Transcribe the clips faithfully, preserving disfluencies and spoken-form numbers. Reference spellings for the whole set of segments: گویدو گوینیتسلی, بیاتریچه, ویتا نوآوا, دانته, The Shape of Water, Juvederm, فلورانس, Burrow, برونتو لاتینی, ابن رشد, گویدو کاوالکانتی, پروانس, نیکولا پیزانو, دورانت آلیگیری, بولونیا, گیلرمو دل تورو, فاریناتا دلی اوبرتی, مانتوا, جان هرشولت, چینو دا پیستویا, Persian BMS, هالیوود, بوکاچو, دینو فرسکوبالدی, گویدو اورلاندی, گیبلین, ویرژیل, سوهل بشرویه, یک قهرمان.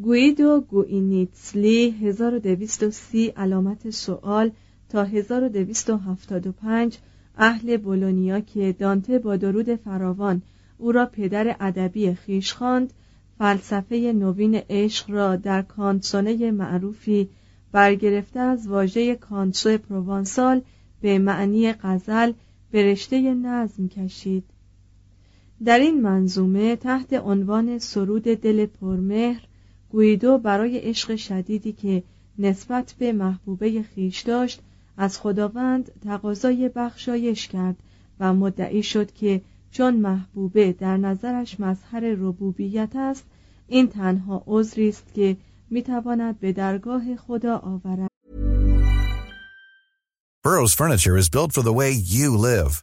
گویدو گوینیتسلی هزار و دویست و سی علامت سوال تا هزار و دویست و هفتاد و پنج اهل بولونیا که دانته با درود فراوان او را پدر ادبی خویش خواند، فلسفه نوین عشق را در کانسونه معروفی برگرفته از واژه کانسو پروانسال به معنی غزل به رشته نظم کشید. در این منظومه تحت عنوان سرود دل پرمهر، گویدو برای عشق شدیدی که نسبت به محبوبه خویش داشت از خداوند تقاضای بخشایش کرد و مدعی شد که چون محبوبه در نظرش مظهر ربوبیت است، این تنها عذری است که میتواند به درگاه خدا آورد. Burrow's furniture is built for the way you live.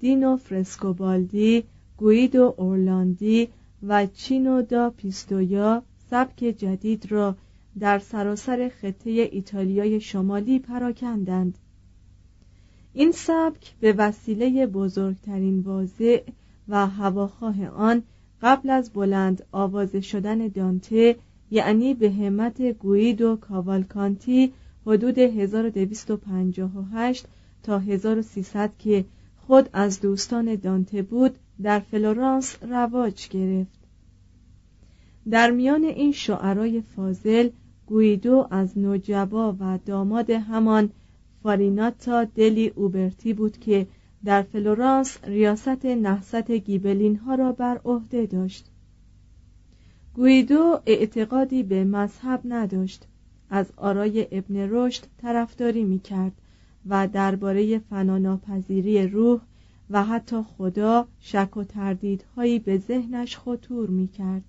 دینو فرسکوبالدی، گویدو اورلاندی و چینو دا پیستویا سبک جدید را در سراسر خطه ایتالیای شمالی پراکندند. این سبک به وسیله بزرگترین واضع و هواخواه آن قبل از بلند آواز شدن دانته، یعنی به همت گویدو کاوالکانتی حدود هزار و دویست و پنجاه و هشت تا هزار و سیصد که خود از دوستان دانته بود، در فلورانس رواج گرفت. در میان این شاعرای فاضل، گویدو از نوجبا و داماد همان فاریناتا دلی اوبرتی بود که در فلورانس ریاست نهضت گیبلین ها را بر عهده داشت. گویدو اعتقادی به مذهب نداشت، از آرای ابن رشد طرفداری میکرد و درباره فناناپذیری روح و حتی خدا شک و تردیدهایی به ذهنش خطور می‌کرد.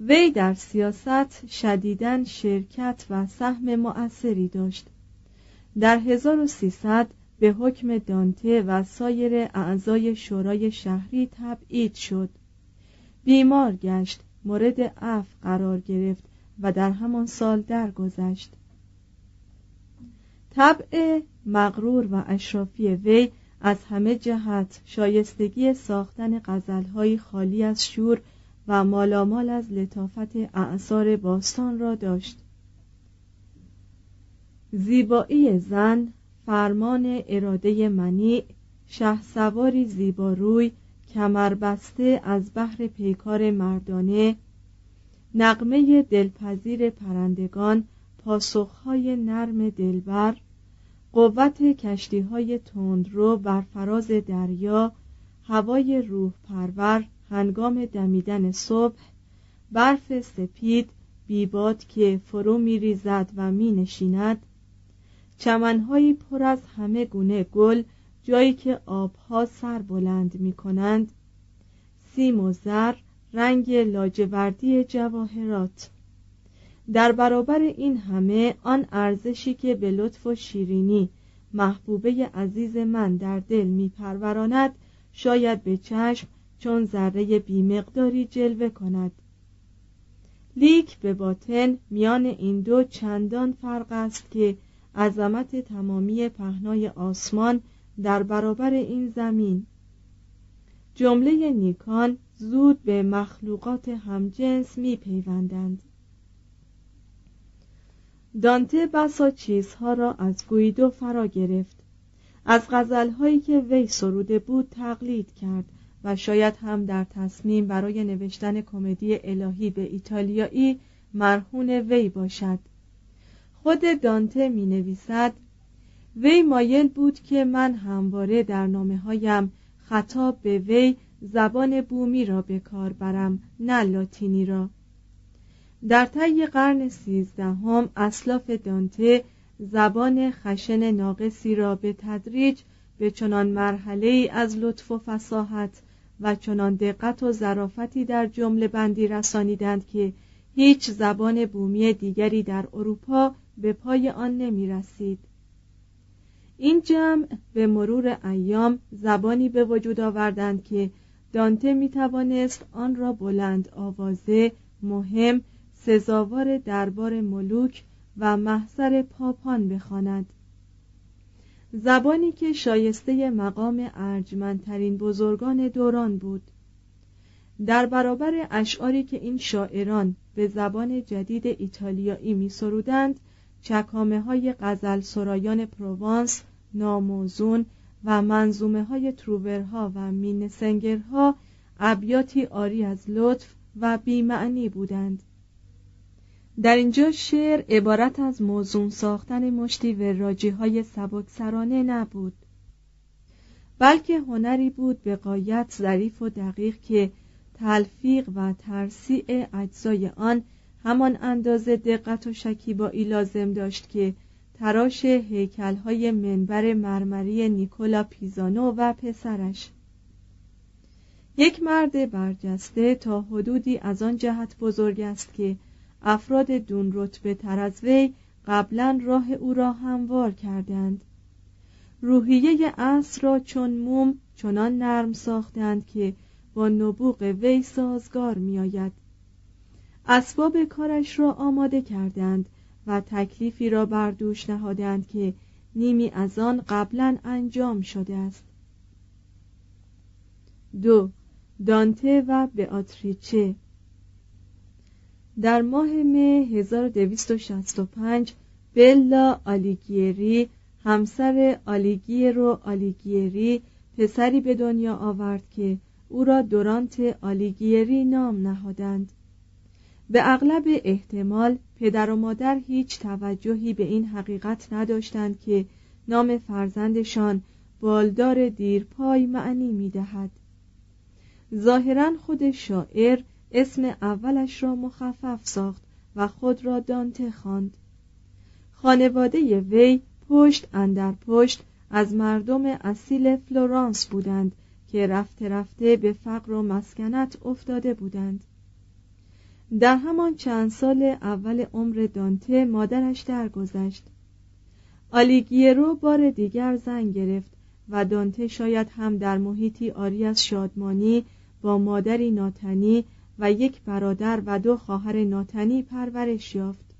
وی در سیاست شدیداً شرکت و سهم مؤثری داشت. در هزار و سیصد به حکم دانته و سایر اعضای شورای شهری تبعید شد. بیمار گشت، مورد عفو قرار گرفت و در همان سال درگذشت. طبع مغرور و اشرافی وی از همه جهت شایستگی ساختن غزل‌های خالی از شور و مالامال از لطافت اعصار باستان را داشت. زیبایی زن، فرمان اراده منیع، شهسواری زیباروی، کمربسته از بحر پیکار مردانه، نغمه دلپذیر پرندگان، پاسخهای نرم دلبر، قوت کشتیهای تندرو بر فراز دریا، هوای روح پرور هنگام دمیدن صبح، برف سپید بیباد که فرو می ریزد و می نشیند، چمنهایی پر از همه گونه گل، جایی که آبها سر بلند می کنند، سیم و زر، رنگ لاجوردی جواهرات. در برابر این همه، آن ارزشی که به لطف و شیرینی محبوبه عزیز من در دل می پروراند، شاید به چشم چون ذره بیمقداری جلوه کند، لیک به باطن میان این دو چندان فرق است که عظمت تمامی پهنای آسمان در برابر این زمین. جمله نیکان زود به مخلوقات همجنس می پیوندند. دانته بسا چیزها را از گویدو فرا گرفت، از غزلهایی که وی سروده بود تقلید کرد و شاید هم در تصمیم برای نوشتن کمدی الهی به ایتالیایی مرهون وی باشد. خود دانته می نویسد: وی مایل بود که من همواره در نامه‌هایم خطاب به وی زبان بومی را به کار برم، نه لاتینی را. در طی قرن سیزدهم اسلاف دانته زبان خشن ناقصی را به تدریج به چنان مرحله‌ای از لطف و فصاحت و چنان دقت و ظرافتی در جمله بندی رسانیدند که هیچ زبان بومی دیگری در اروپا به پای آن نمی رسید. این جمع به مرور ایام زبانی به وجود آوردند که دانته می توانست آن را بلند آوازه، مهم، سزاوار دربار ملوک و محضر پاپان بخواند. زبانی که شایسته مقام ارجمندترین بزرگان دوران بود. در برابر اشعاری که این شاعران به زبان جدید ایتالیایی می سرودند، چکامه های غزل سرایان پروانس، ناموزون و منظومه های تروورها و مینسنگرها ابیاتی عاری از لطف و بیمعنی بودند. در اینجا شعر عبارت از موزون ساختن مشتی وراجی های سبکسرانه نبود، بلکه هنری بود به غایت ظریف و دقیق که تلفیق و ترسیع اجزای آن همان اندازه دقت و شکیبایی لازم داشت که تراش هیکل‌های منبر مرمری نیکولا پیزانو و پسرش. یک مرد برجسته تا حدودی از آن جهت بزرگ است که افراد دون رتبه تر از وی قبلا راه او را هموار کردند. روحیه عصر را چون موم چنان نرم ساختند که با نبوغ وی سازگار می آید. اسباب کارش را آماده کردند و تکلیفی را بر دوش نهادند که نیمی از آن قبلا انجام شده است. دو. دانته و بیاتریچه. در ماه مه هزار و دویست و شصت و پنج بلا آلیگیری، همسر آلیگیرو آلیگیری، پسری به دنیا آورد که او را دورانت آلیگیری نام نهادند. به اغلب احتمال پدر و مادر هیچ توجهی به این حقیقت نداشتند که نام فرزندشان بالدار دیرپای معنی می‌دهد. ظاهراً خود شاعر اسم اولش را مخفف ساخت و خود را دانته خواند. خانواده وی پشت اندر پشت از مردم اصیل فلورانس بودند که رفته رفته به فقر و مسکنت افتاده بودند. در همان چند سال اول عمر دانته مادرش درگذشت. آلیگیرو بار دیگر زن گرفت و دانته شاید هم در محیطی عاری از شادمانی با مادری ناتنی و یک برادر و دو خواهر ناتنی پرورش یافت.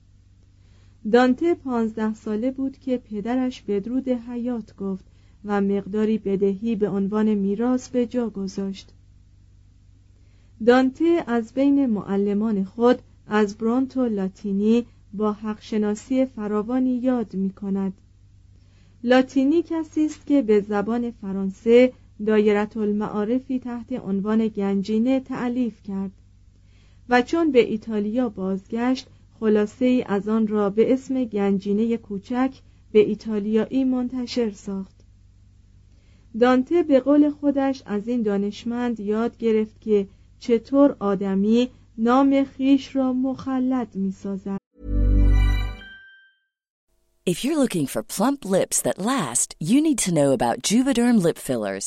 دانته پانزده ساله بود که پدرش بدرود حیات گفت و مقداری بدهی به عنوان میراث به جا گذاشت. دانته از بین معلمان خود از برونتو لاتینی با حقشناسی فراوانی یاد می‌کند. لاتینی کسی است که به زبان فرانسه دایره المعارفی تحت عنوان گنجینه تألیف کرد و چون به ایتالیا بازگشت خلاصه‌ای از آن را به اسم گنجینه کوچک به ایتالیایی منتشر ساخت. دانته به قول خودش از این دانشمند یاد گرفت که چطور آدمی نام خیش را مخلد می‌سازد. If you're looking for plump lips that last, you need to know about Juvederm lip fillers.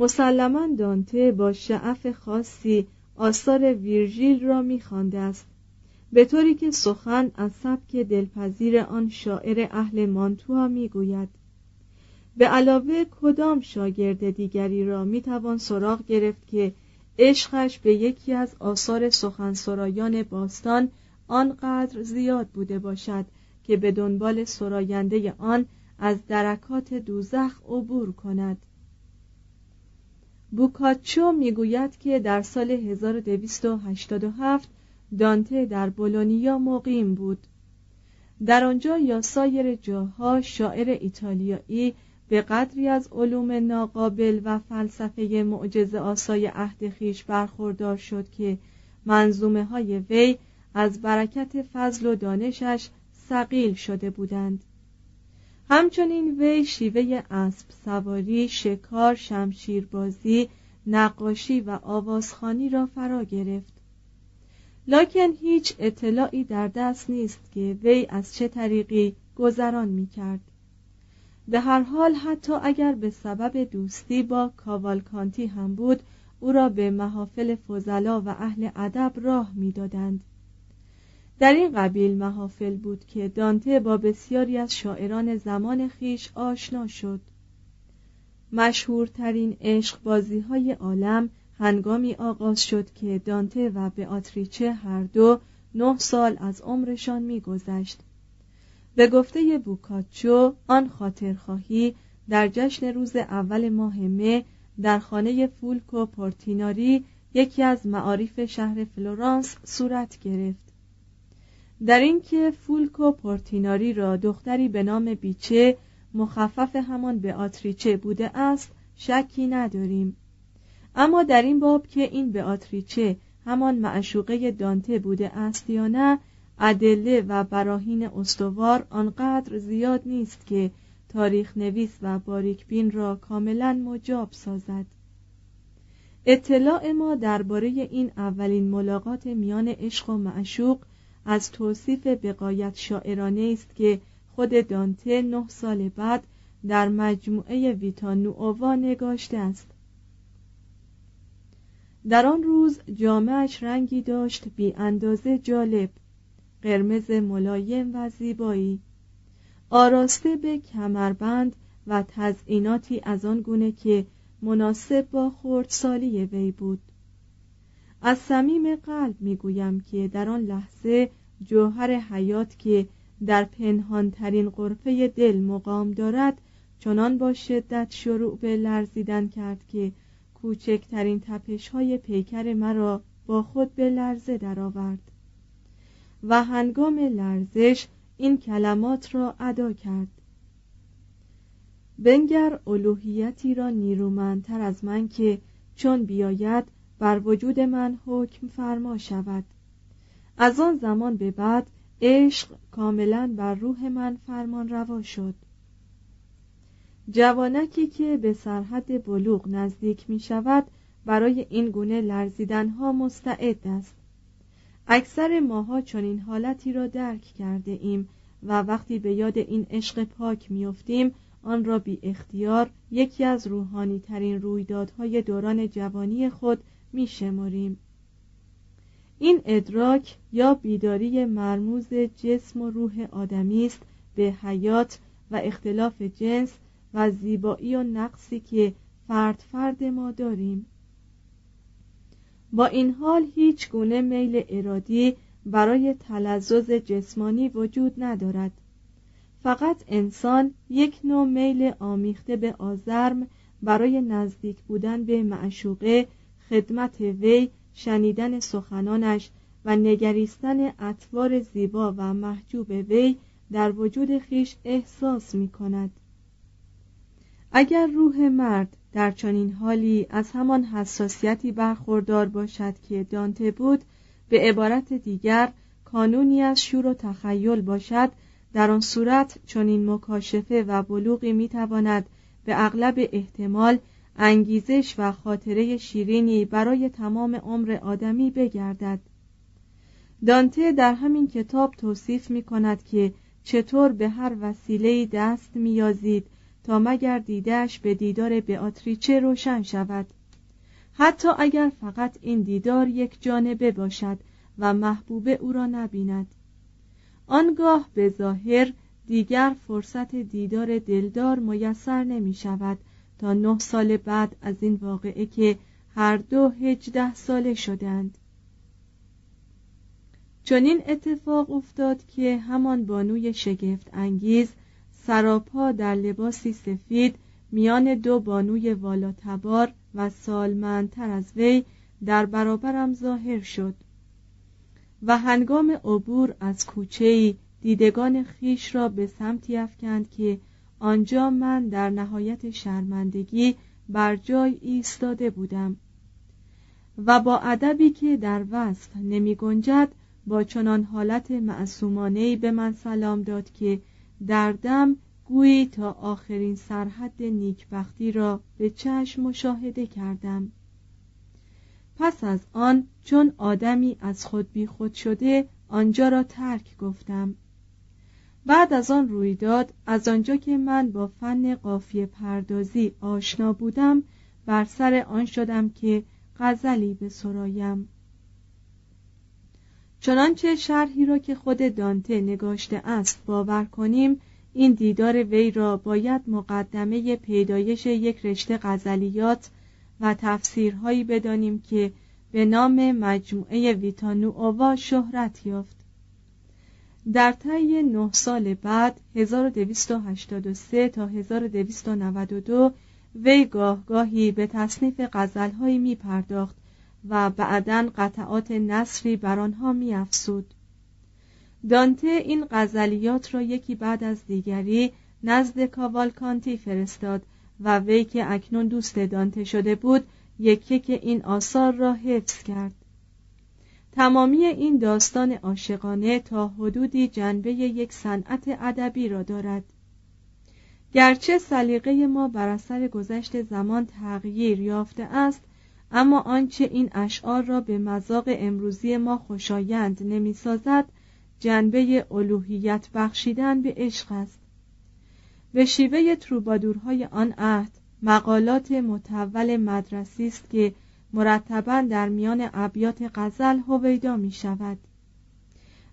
مسلماً دانته با شعف خاصی آثار ویرژیل را می‌خوانده است، به طوری که سخن از سبک دلپذیر آن شاعر اهل مانتوا می‌گوید. به علاوه کدام شاگرد دیگری را می‌توان سراغ گرفت که عشقش به یکی از آثار سخنسرایان باستان آنقدر زیاد بوده باشد که به دنبال سراینده آن از درکات دوزخ عبور کند؟ بوکاچو میگوید که در سال هزار و دویست و هشتاد و هفت دانته در بولونیا مقیم بود. در آنجا یا سایر جاها شاعر ایتالیایی به قدری از علوم ناقابل و فلسفه معجزه آسای عهد خویش برخوردار شد که منظومه‌های وی از برکت فضل و دانشش ثقیل شده بودند. همچنین وی شیوه اسب سواری، شکار، شمشیربازی، نقاشی و آوازخوانی را فرا گرفت. لکن هیچ اطلاعی در دست نیست که وی از چه طریقی گذران می‌کرد. به هر حال حتی اگر به سبب دوستی با کاوالکانتی هم بود، او را به محافل فضلا و اهل ادب راه می‌دادند. در این قبیل محافل بود که دانته با بسیاری از شاعران زمان خیش آشنا شد. مشهورترین عشقبازی‌های عالم هنگامی آغاز شد که دانته و بیاتریچه هر دو نه سال از عمرشان می‌گذشت. به گفته بوکاچو، آن خاطرخواهی در جشن روز اول ماه مه در خانه فولکو پورتیناری، یکی از معارف شهر فلورانس، صورت گرفت. در این که فولکو پورتیناری را دختری به نام بیچه مخفف همان بئاتریچه بوده است شکی نداریم. اما در این باب که این بئاتریچه همان معشوقه دانته بوده است یا نه، ادله و براهین استوار آنقدر زیاد نیست که تاریخ نویس و باریکبین را کاملا مجاب سازد. اطلاع ما درباره این اولین ملاقات میان عشق و معشوق از توصیف بقایت شاعرانه است که خود دانته نه سال بعد در مجموعه ویتا نوآوا نگاشته است. در آن روز جامه‌اش رنگی داشت بی اندازه جالب، قرمز ملایم و زیبایی، آراسته به کمربند و تزئیناتی از آن گونه که مناسب با خردسالی وی بود. از صمیم قلب میگویم که در آن لحظه جوهر حیات که در پنهانترین غرفه دل مقام دارد چنان با شدت شروع به لرزیدن کرد که کوچکترین تپش‌های پیکر مرا با خود به لرزه درآورد و هنگام لرزش این کلمات را ادا کرد: بنگر الوهیتی را نیرومندتر از من که چون بیاید بر وجود من حکم فرما شود. از آن زمان به بعد عشق کاملا بر روح من فرمان روا شد. جوانکی که به سرحد بلوغ نزدیک می شود برای این گونه لرزیدن ها مستعد است. اکثر ماها چنین حالتی را درک کرده ایم و وقتی به یاد این عشق پاک می افتیم آن را بی اختیار یکی از روحانی ترین رویدادهای دوران جوانی خود می شماریم. این ادراک یا بیداری مرموز جسم و روح آدمی است به حیات و اختلاف جنس و زیبایی و نقصی که فرد فرد ما داریم. با این حال هیچ گونه میل ارادی برای تلذذ جسمانی وجود ندارد. فقط انسان یک نوع میل آمیخته به آزرم برای نزدیک بودن به معشوقه، خدمت وی، شنیدن سخنانش و نگریستن اطوار زیبا و محجوب وی در وجود خیش احساس می کند. اگر روح مرد در چنین حالی از همان حساسیتی برخوردار باشد که دانته بود، به عبارت دیگر کانونی از شور و تخیل باشد، در آن صورت چنین مکاشفه و بلوغی میتواند به اغلب احتمال انگیزش و خاطره شیرینی برای تمام عمر آدمی بگردد. دانته در همین کتاب توصیف میکند که چطور به هر وسیله‌ای دست میازید تا مگر دیده‌اش به دیدار بئاتریچه روشن شود، حتی اگر فقط این دیدار یک جانبه باشد و محبوب او را نبیند. آنگاه به ظاهر دیگر فرصت دیدار دلدار میسر نمی شود تا نه سال بعد از این واقعه که هر دو هجده ساله شدند. چنین اتفاق افتاد که همان بانوی شگفت انگیز سراپا در لباسی سفید میان دو بانوی والاتبار و سالمندتر از وی در برابرم ظاهر شد و هنگام عبور از کوچه‌ای دیدگان خیش را به سمتی افکند که آنجا من در نهایت شرمندگی بر جای ایستاده بودم و با ادبی که در وصف نمی گنجد با چنان حالت معصومانه‌ای به من سلام داد که در دم گویی تا آخرین سرحد نیکبختی را به چشم مشاهده کردم. پس از آن چون آدمی از خود بی خود شده آنجا را ترک گفتم. بعد از آن رویداد، از آنجا که من با فن قافیه پردازی آشنا بودم، بر سر آن شدم که غزلی بسرایم. چنانچه شرحی را که خود دانته نگاشته است باور کنیم، این دیدار وی را باید مقدمه پیدایش یک رشته غزلیات و تفسیرهایی بدانیم که به نام مجموعه ویتا نوآوا شهرت یافت. در طی نه سال بعد هزار و دویست و هشتاد و سه تا هزار و دویست و نود و دو وی گاه گاهی به تصنیف غزلهایی می پرداخت و بعداً قطعات نثری بر آنها می افسود. دانته این غزلیات را یکی بعد از دیگری نزد کاوالکانتی فرستاد و وی که اکنون دوست دانته شده بود یکی که این آثار را حفظ کرد. تمامی این داستان عاشقانه تا حدودی جنبه یک صنعت ادبی را دارد. گرچه سلیقه ما بر اثر گذشت زمان تغییر یافته است، اما آنچه این اشعار را به مذاق امروزی ما خوشایند نمی‌سازد، جنبه الوهیت بخشیدن به عشق است. به شیوه تروبادورهای آن عهد، مقالات متول مدرسی است که مرتباً در میان ابیات غزل هویدا می شود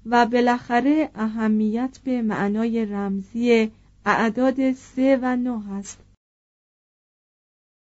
و بالاخره اهمیت به معنای رمزی اعداد سه و نه است